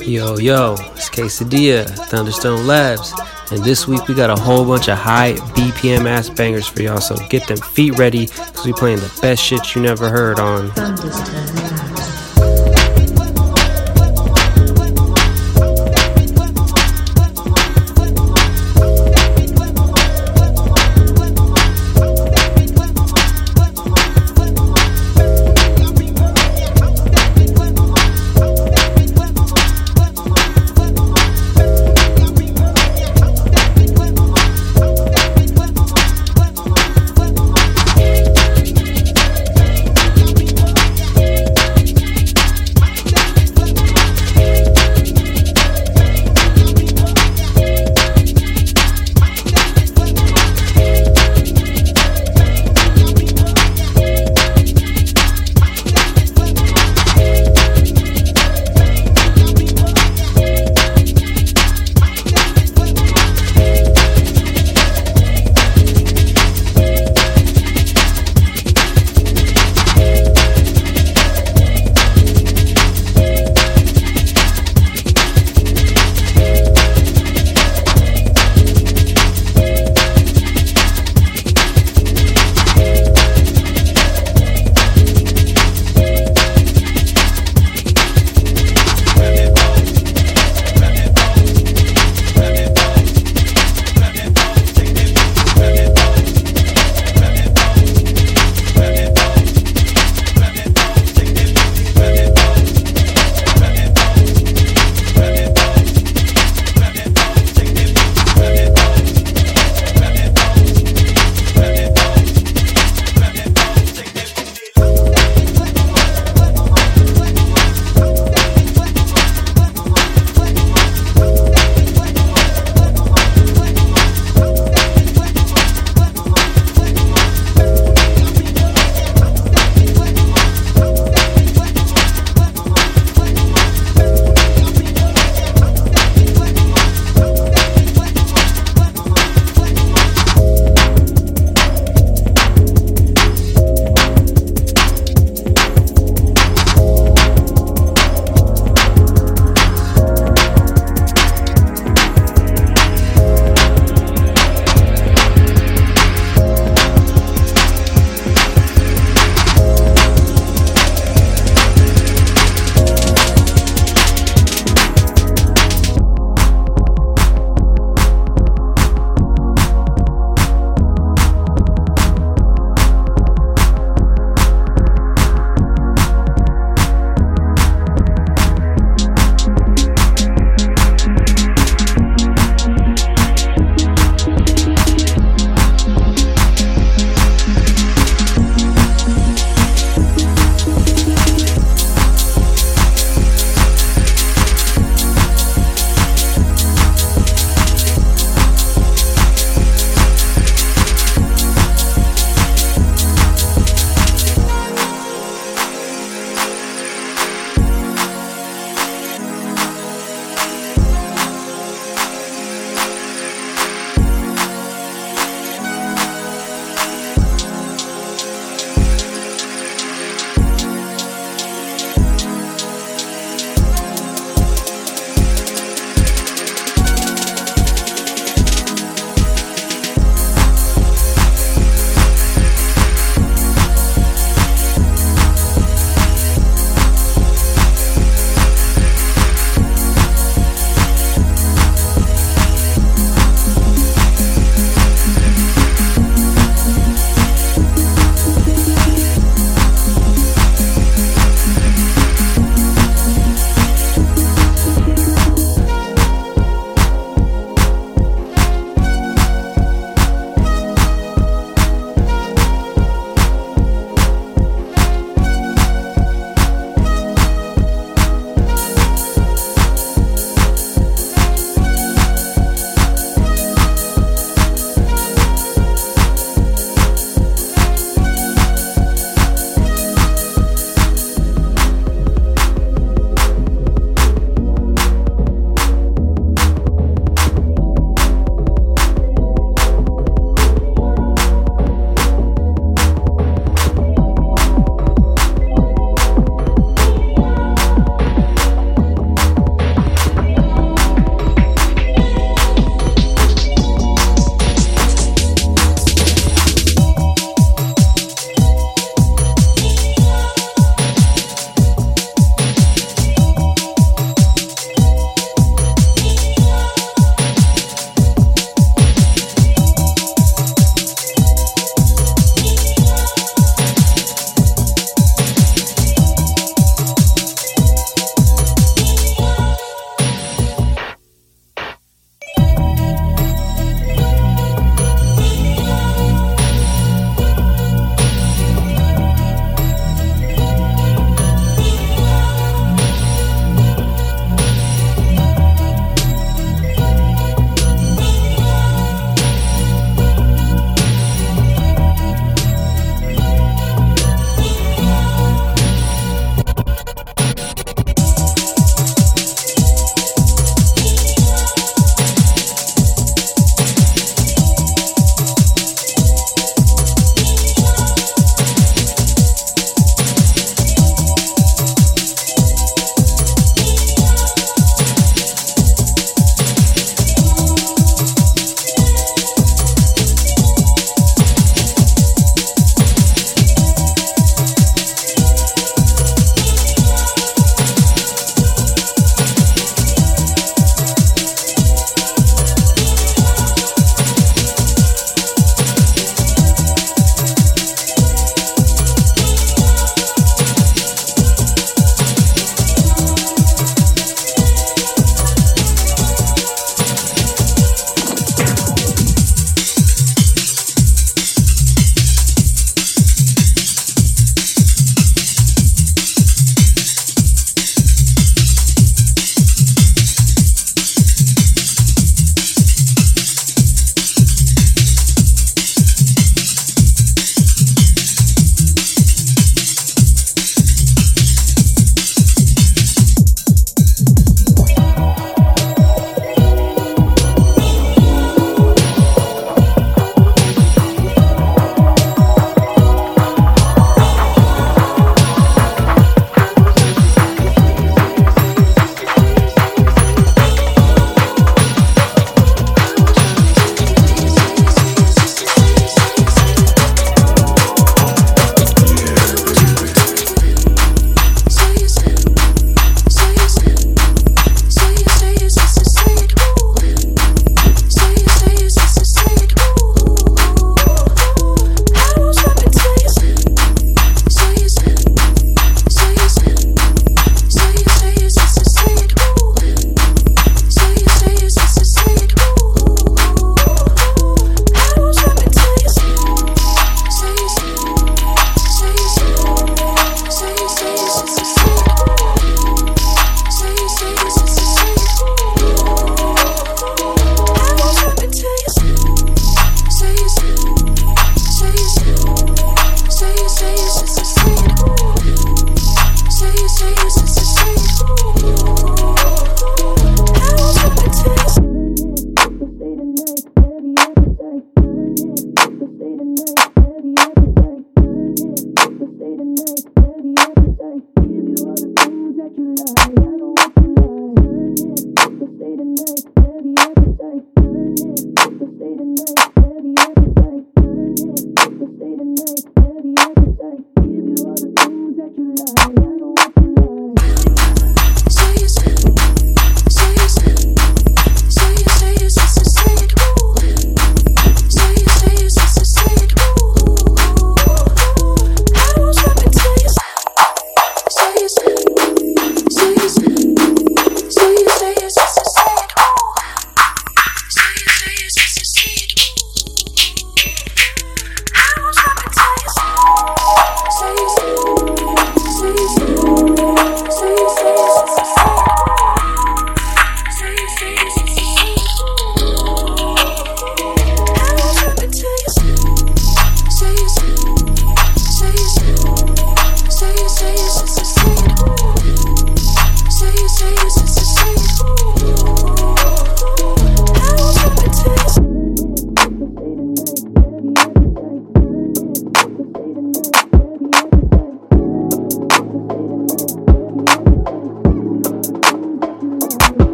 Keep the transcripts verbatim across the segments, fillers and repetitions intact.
Yo, yo, it's K-Sadilla, Thunderstone Labs, and this week we got a whole bunch of high B P M ass bangers for y'all, so get them feet ready, because we playing the best shit you never heard on Thunderstone Labs.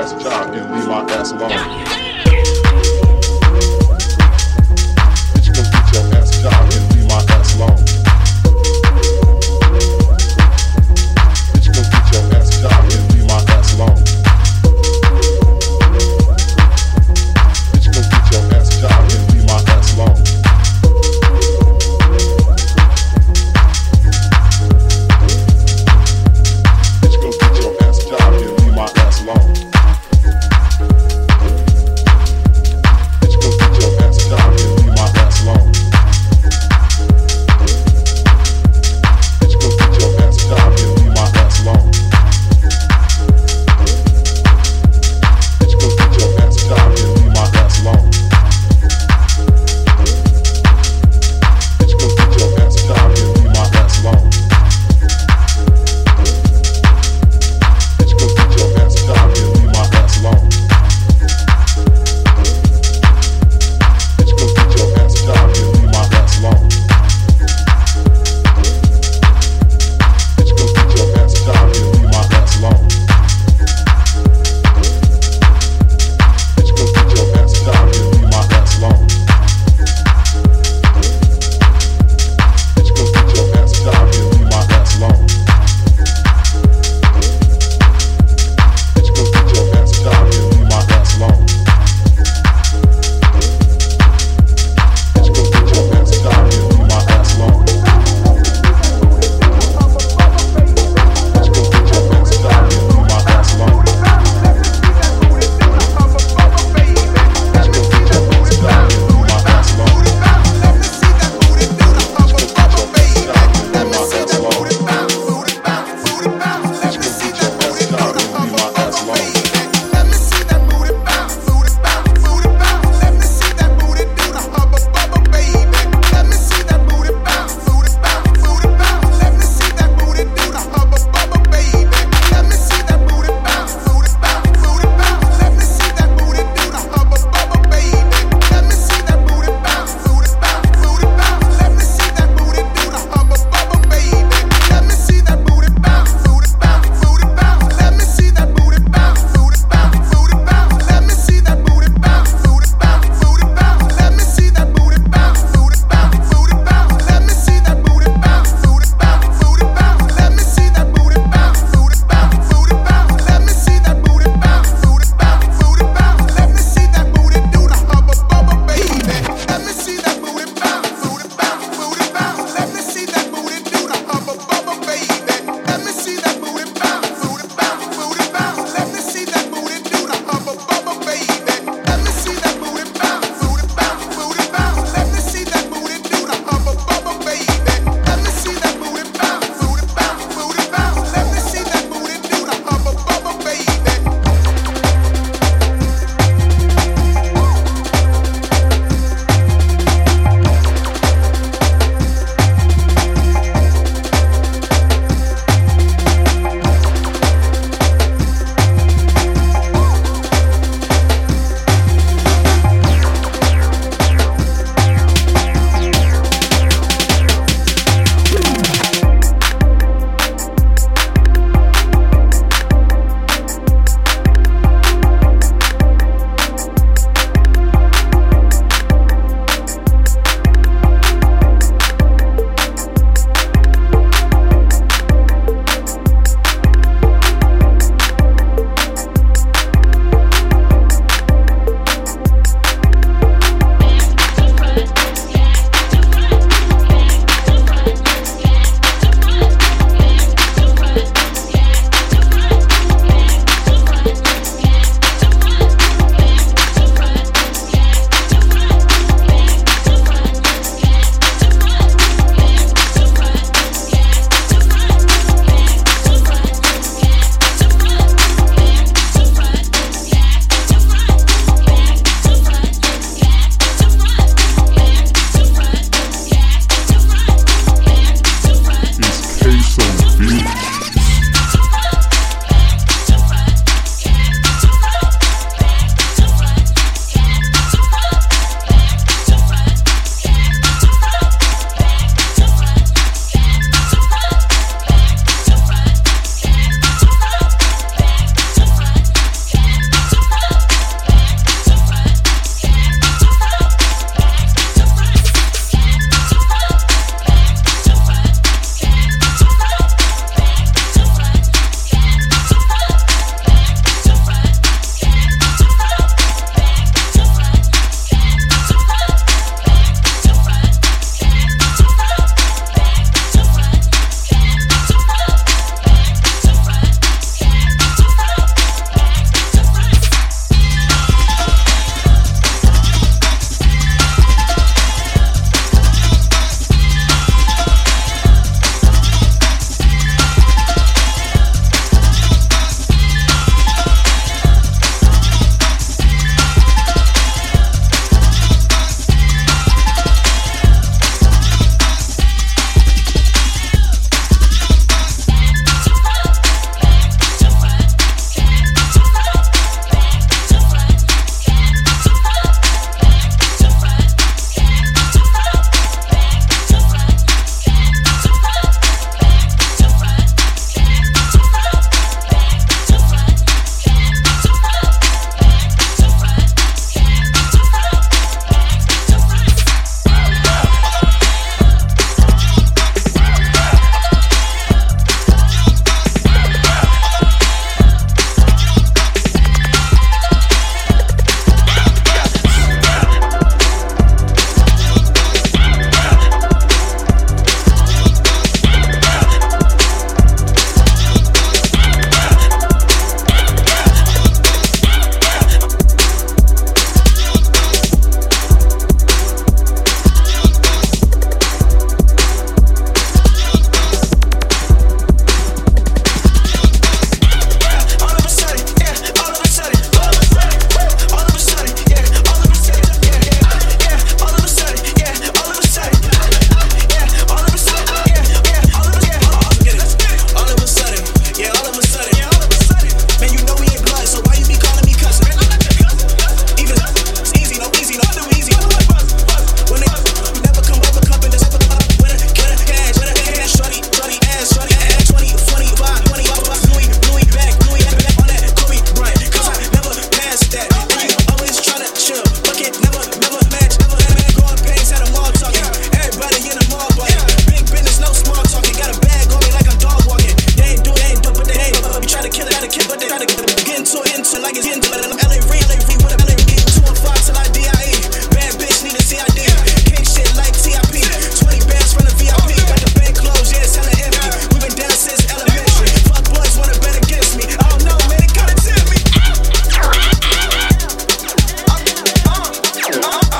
ass a job, and leave my ass alone. Bitch, you gonna get your ass a job, and leave my ass alone. Bitch, you gonna get your ass a job, and leave my ass alone. Bitch, you gonna get your ass a job, and leave my ass alone. Bitch, go get your ass a job, and leave my ass alone. Oh,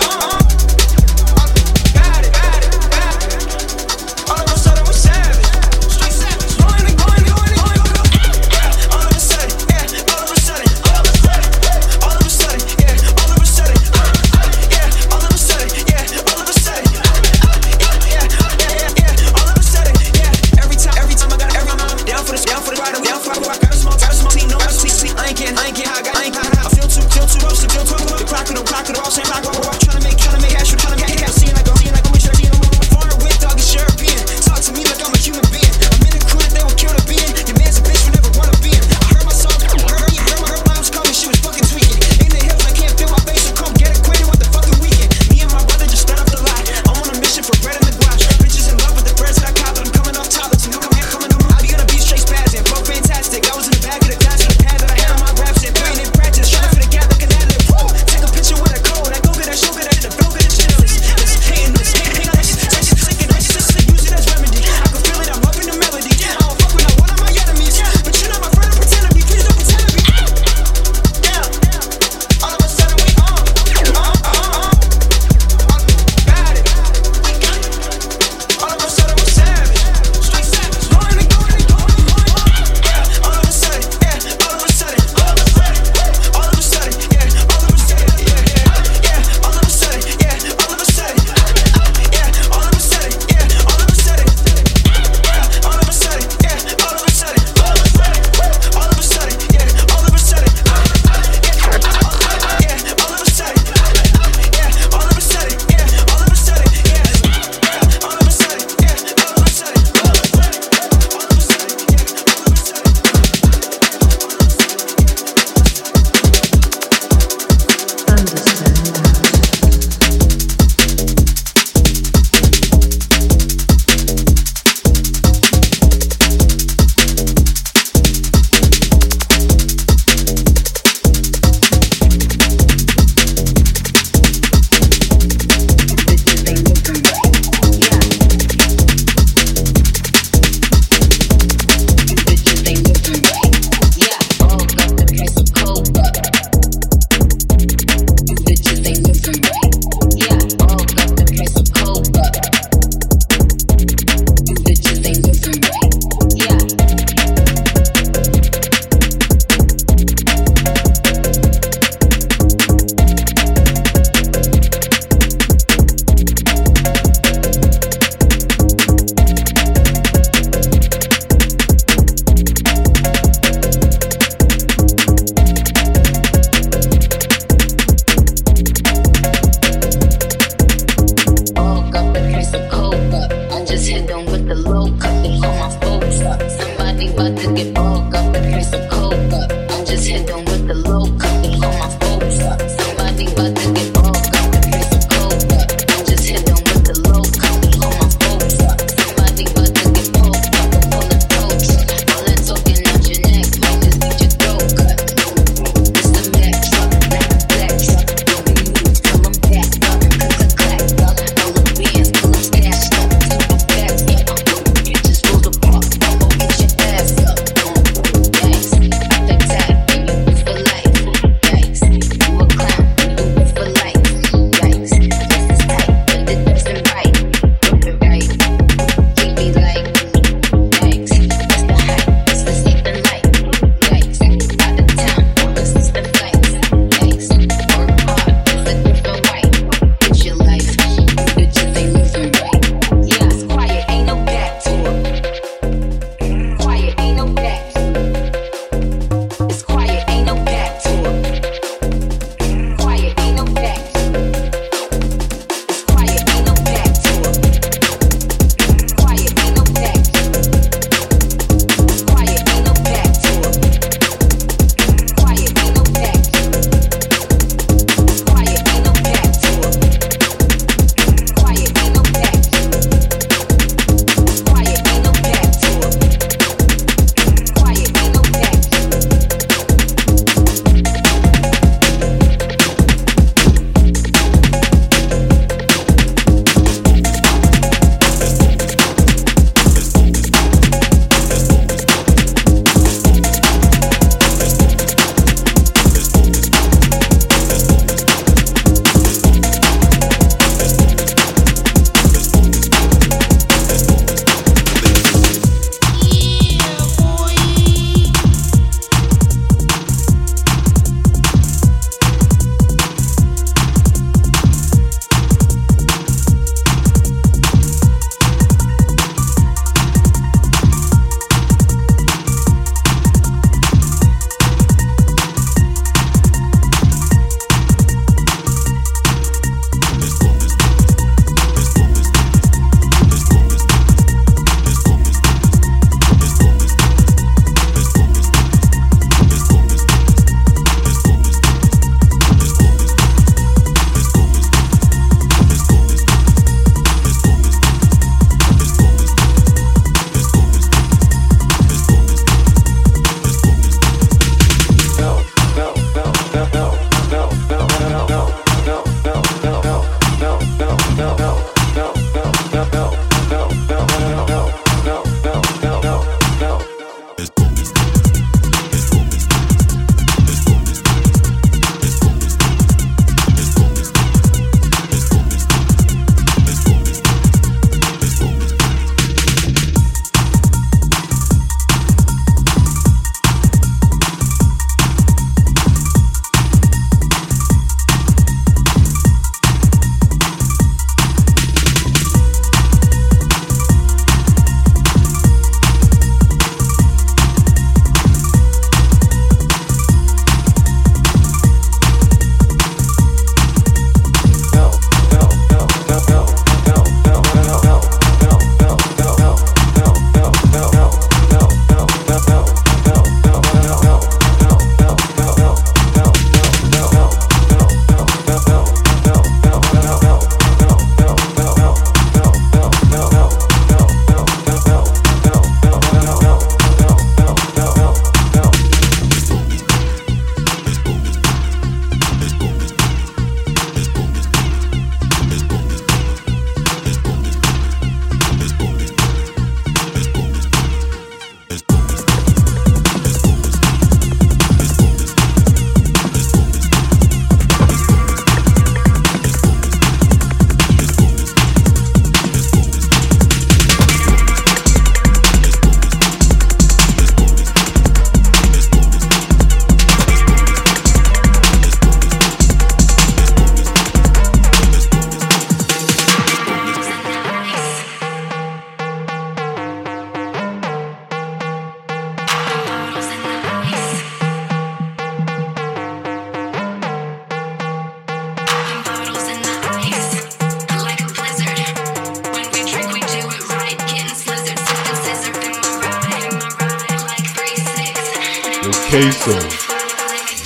Queso.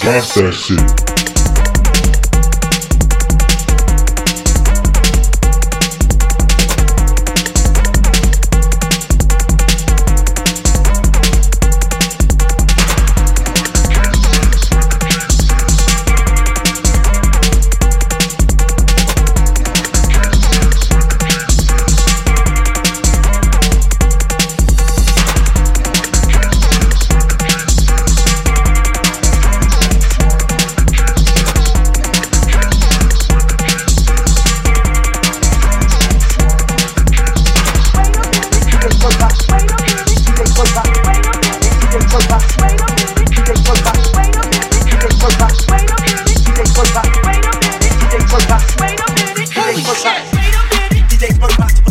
Boss that shit. Box, box,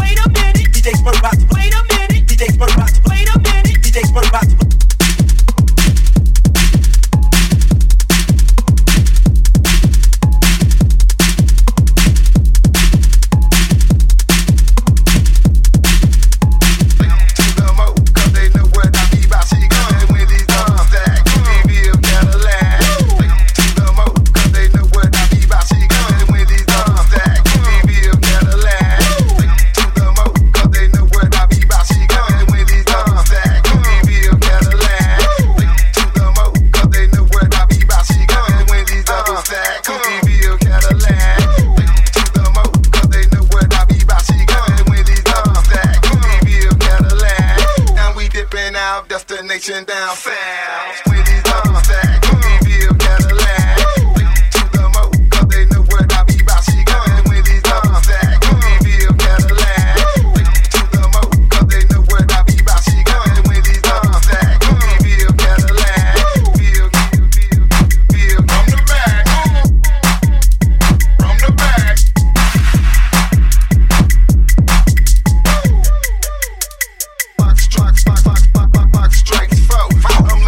box, box, box, box strikes four.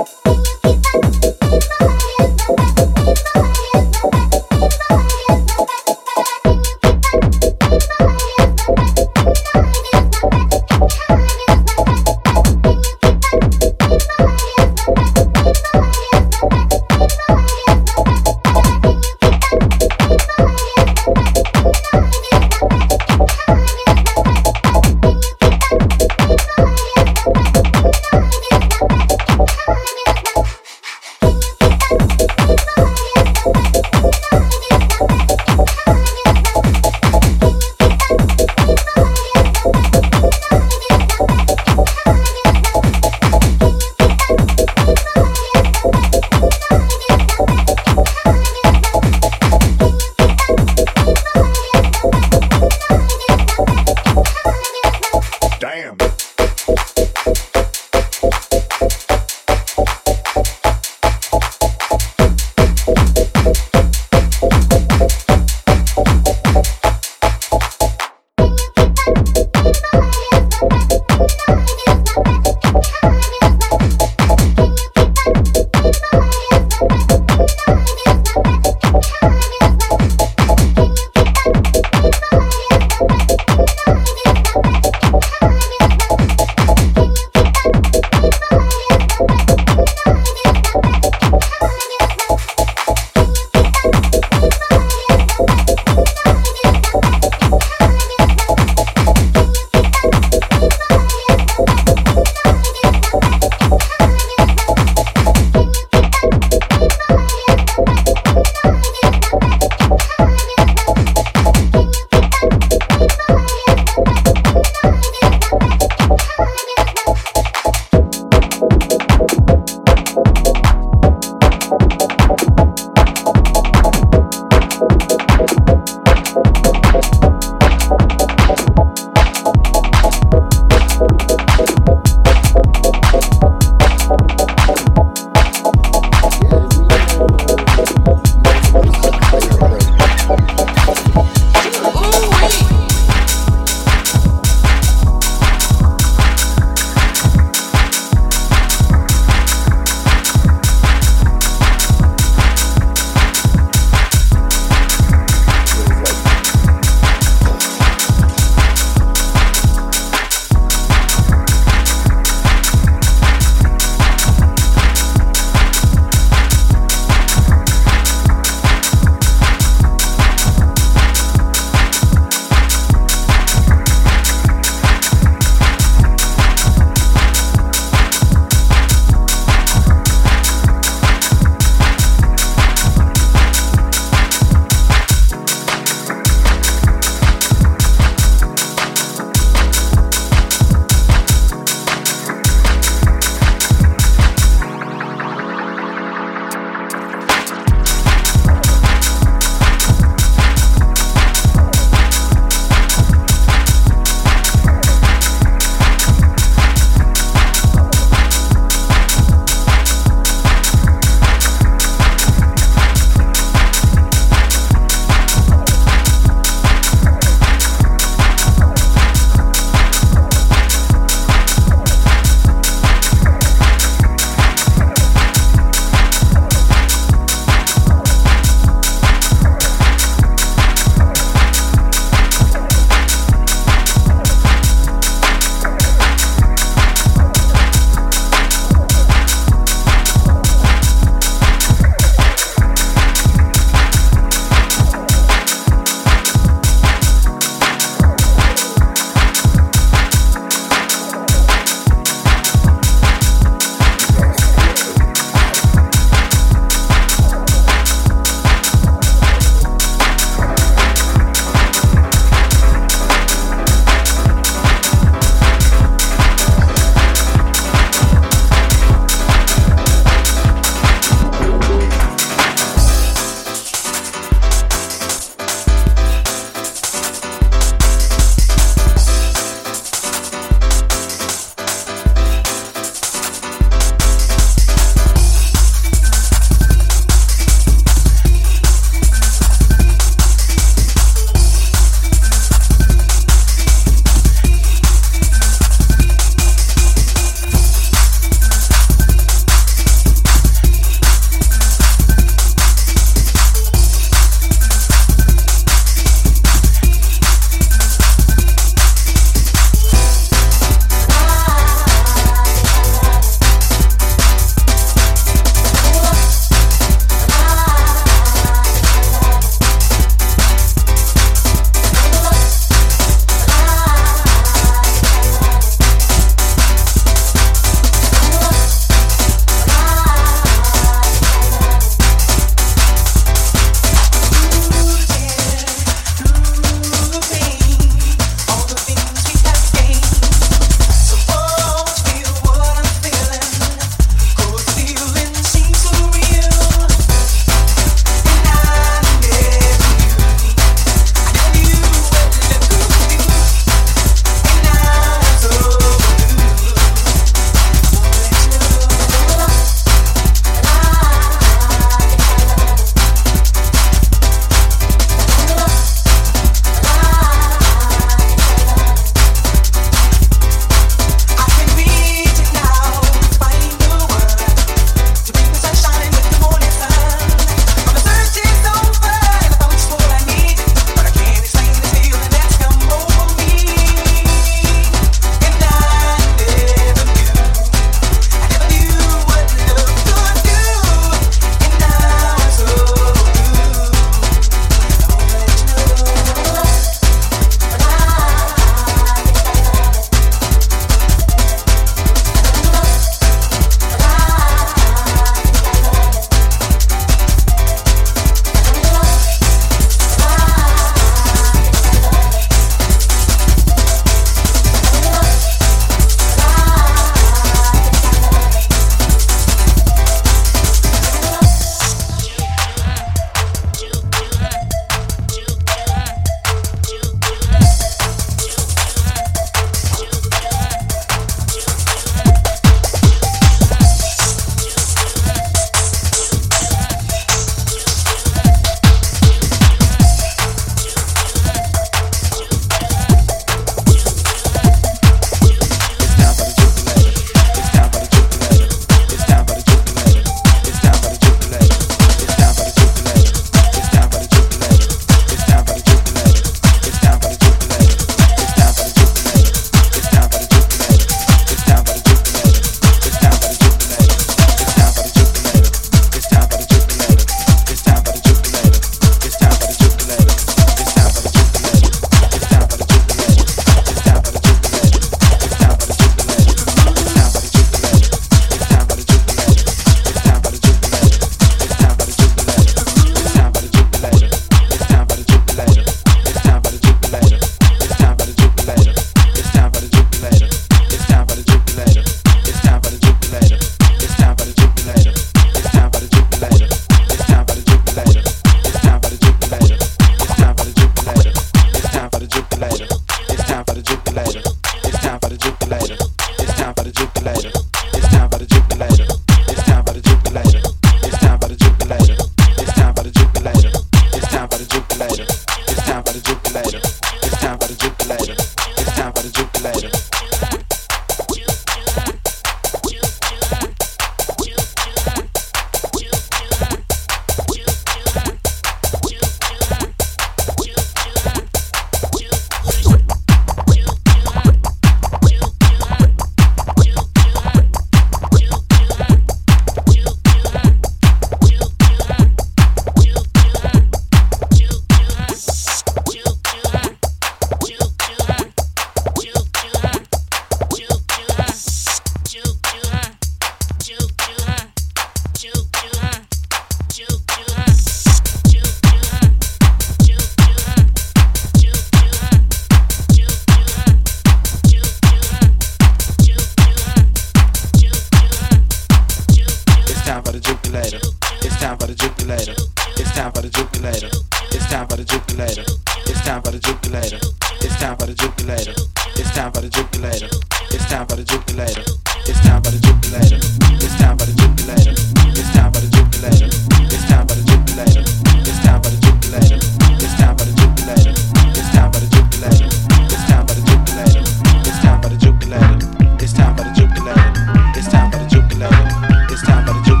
time for the jukulator. It's time for the jukulator. It's time for the jukulator. It's time for the jukulator. It's time for the jukulator. It's time for the jukulator. It's time for the jukulator. It's time for the jukulator. It's time for the jukulator. It's time for the jukulator. It's time for the jukulator. It's time for the jukulator. It's time for the jukulator. It's time for the jukulator. It's time for the jukulator. It's time for the jukulator. It's time for the jukulator. It's time for the jukulator. It's time for the jukulator. It's time for the jukulator. It's time for the jukulator. It's time for the jukulator.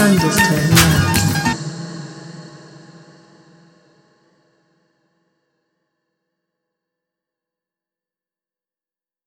Thunderstone.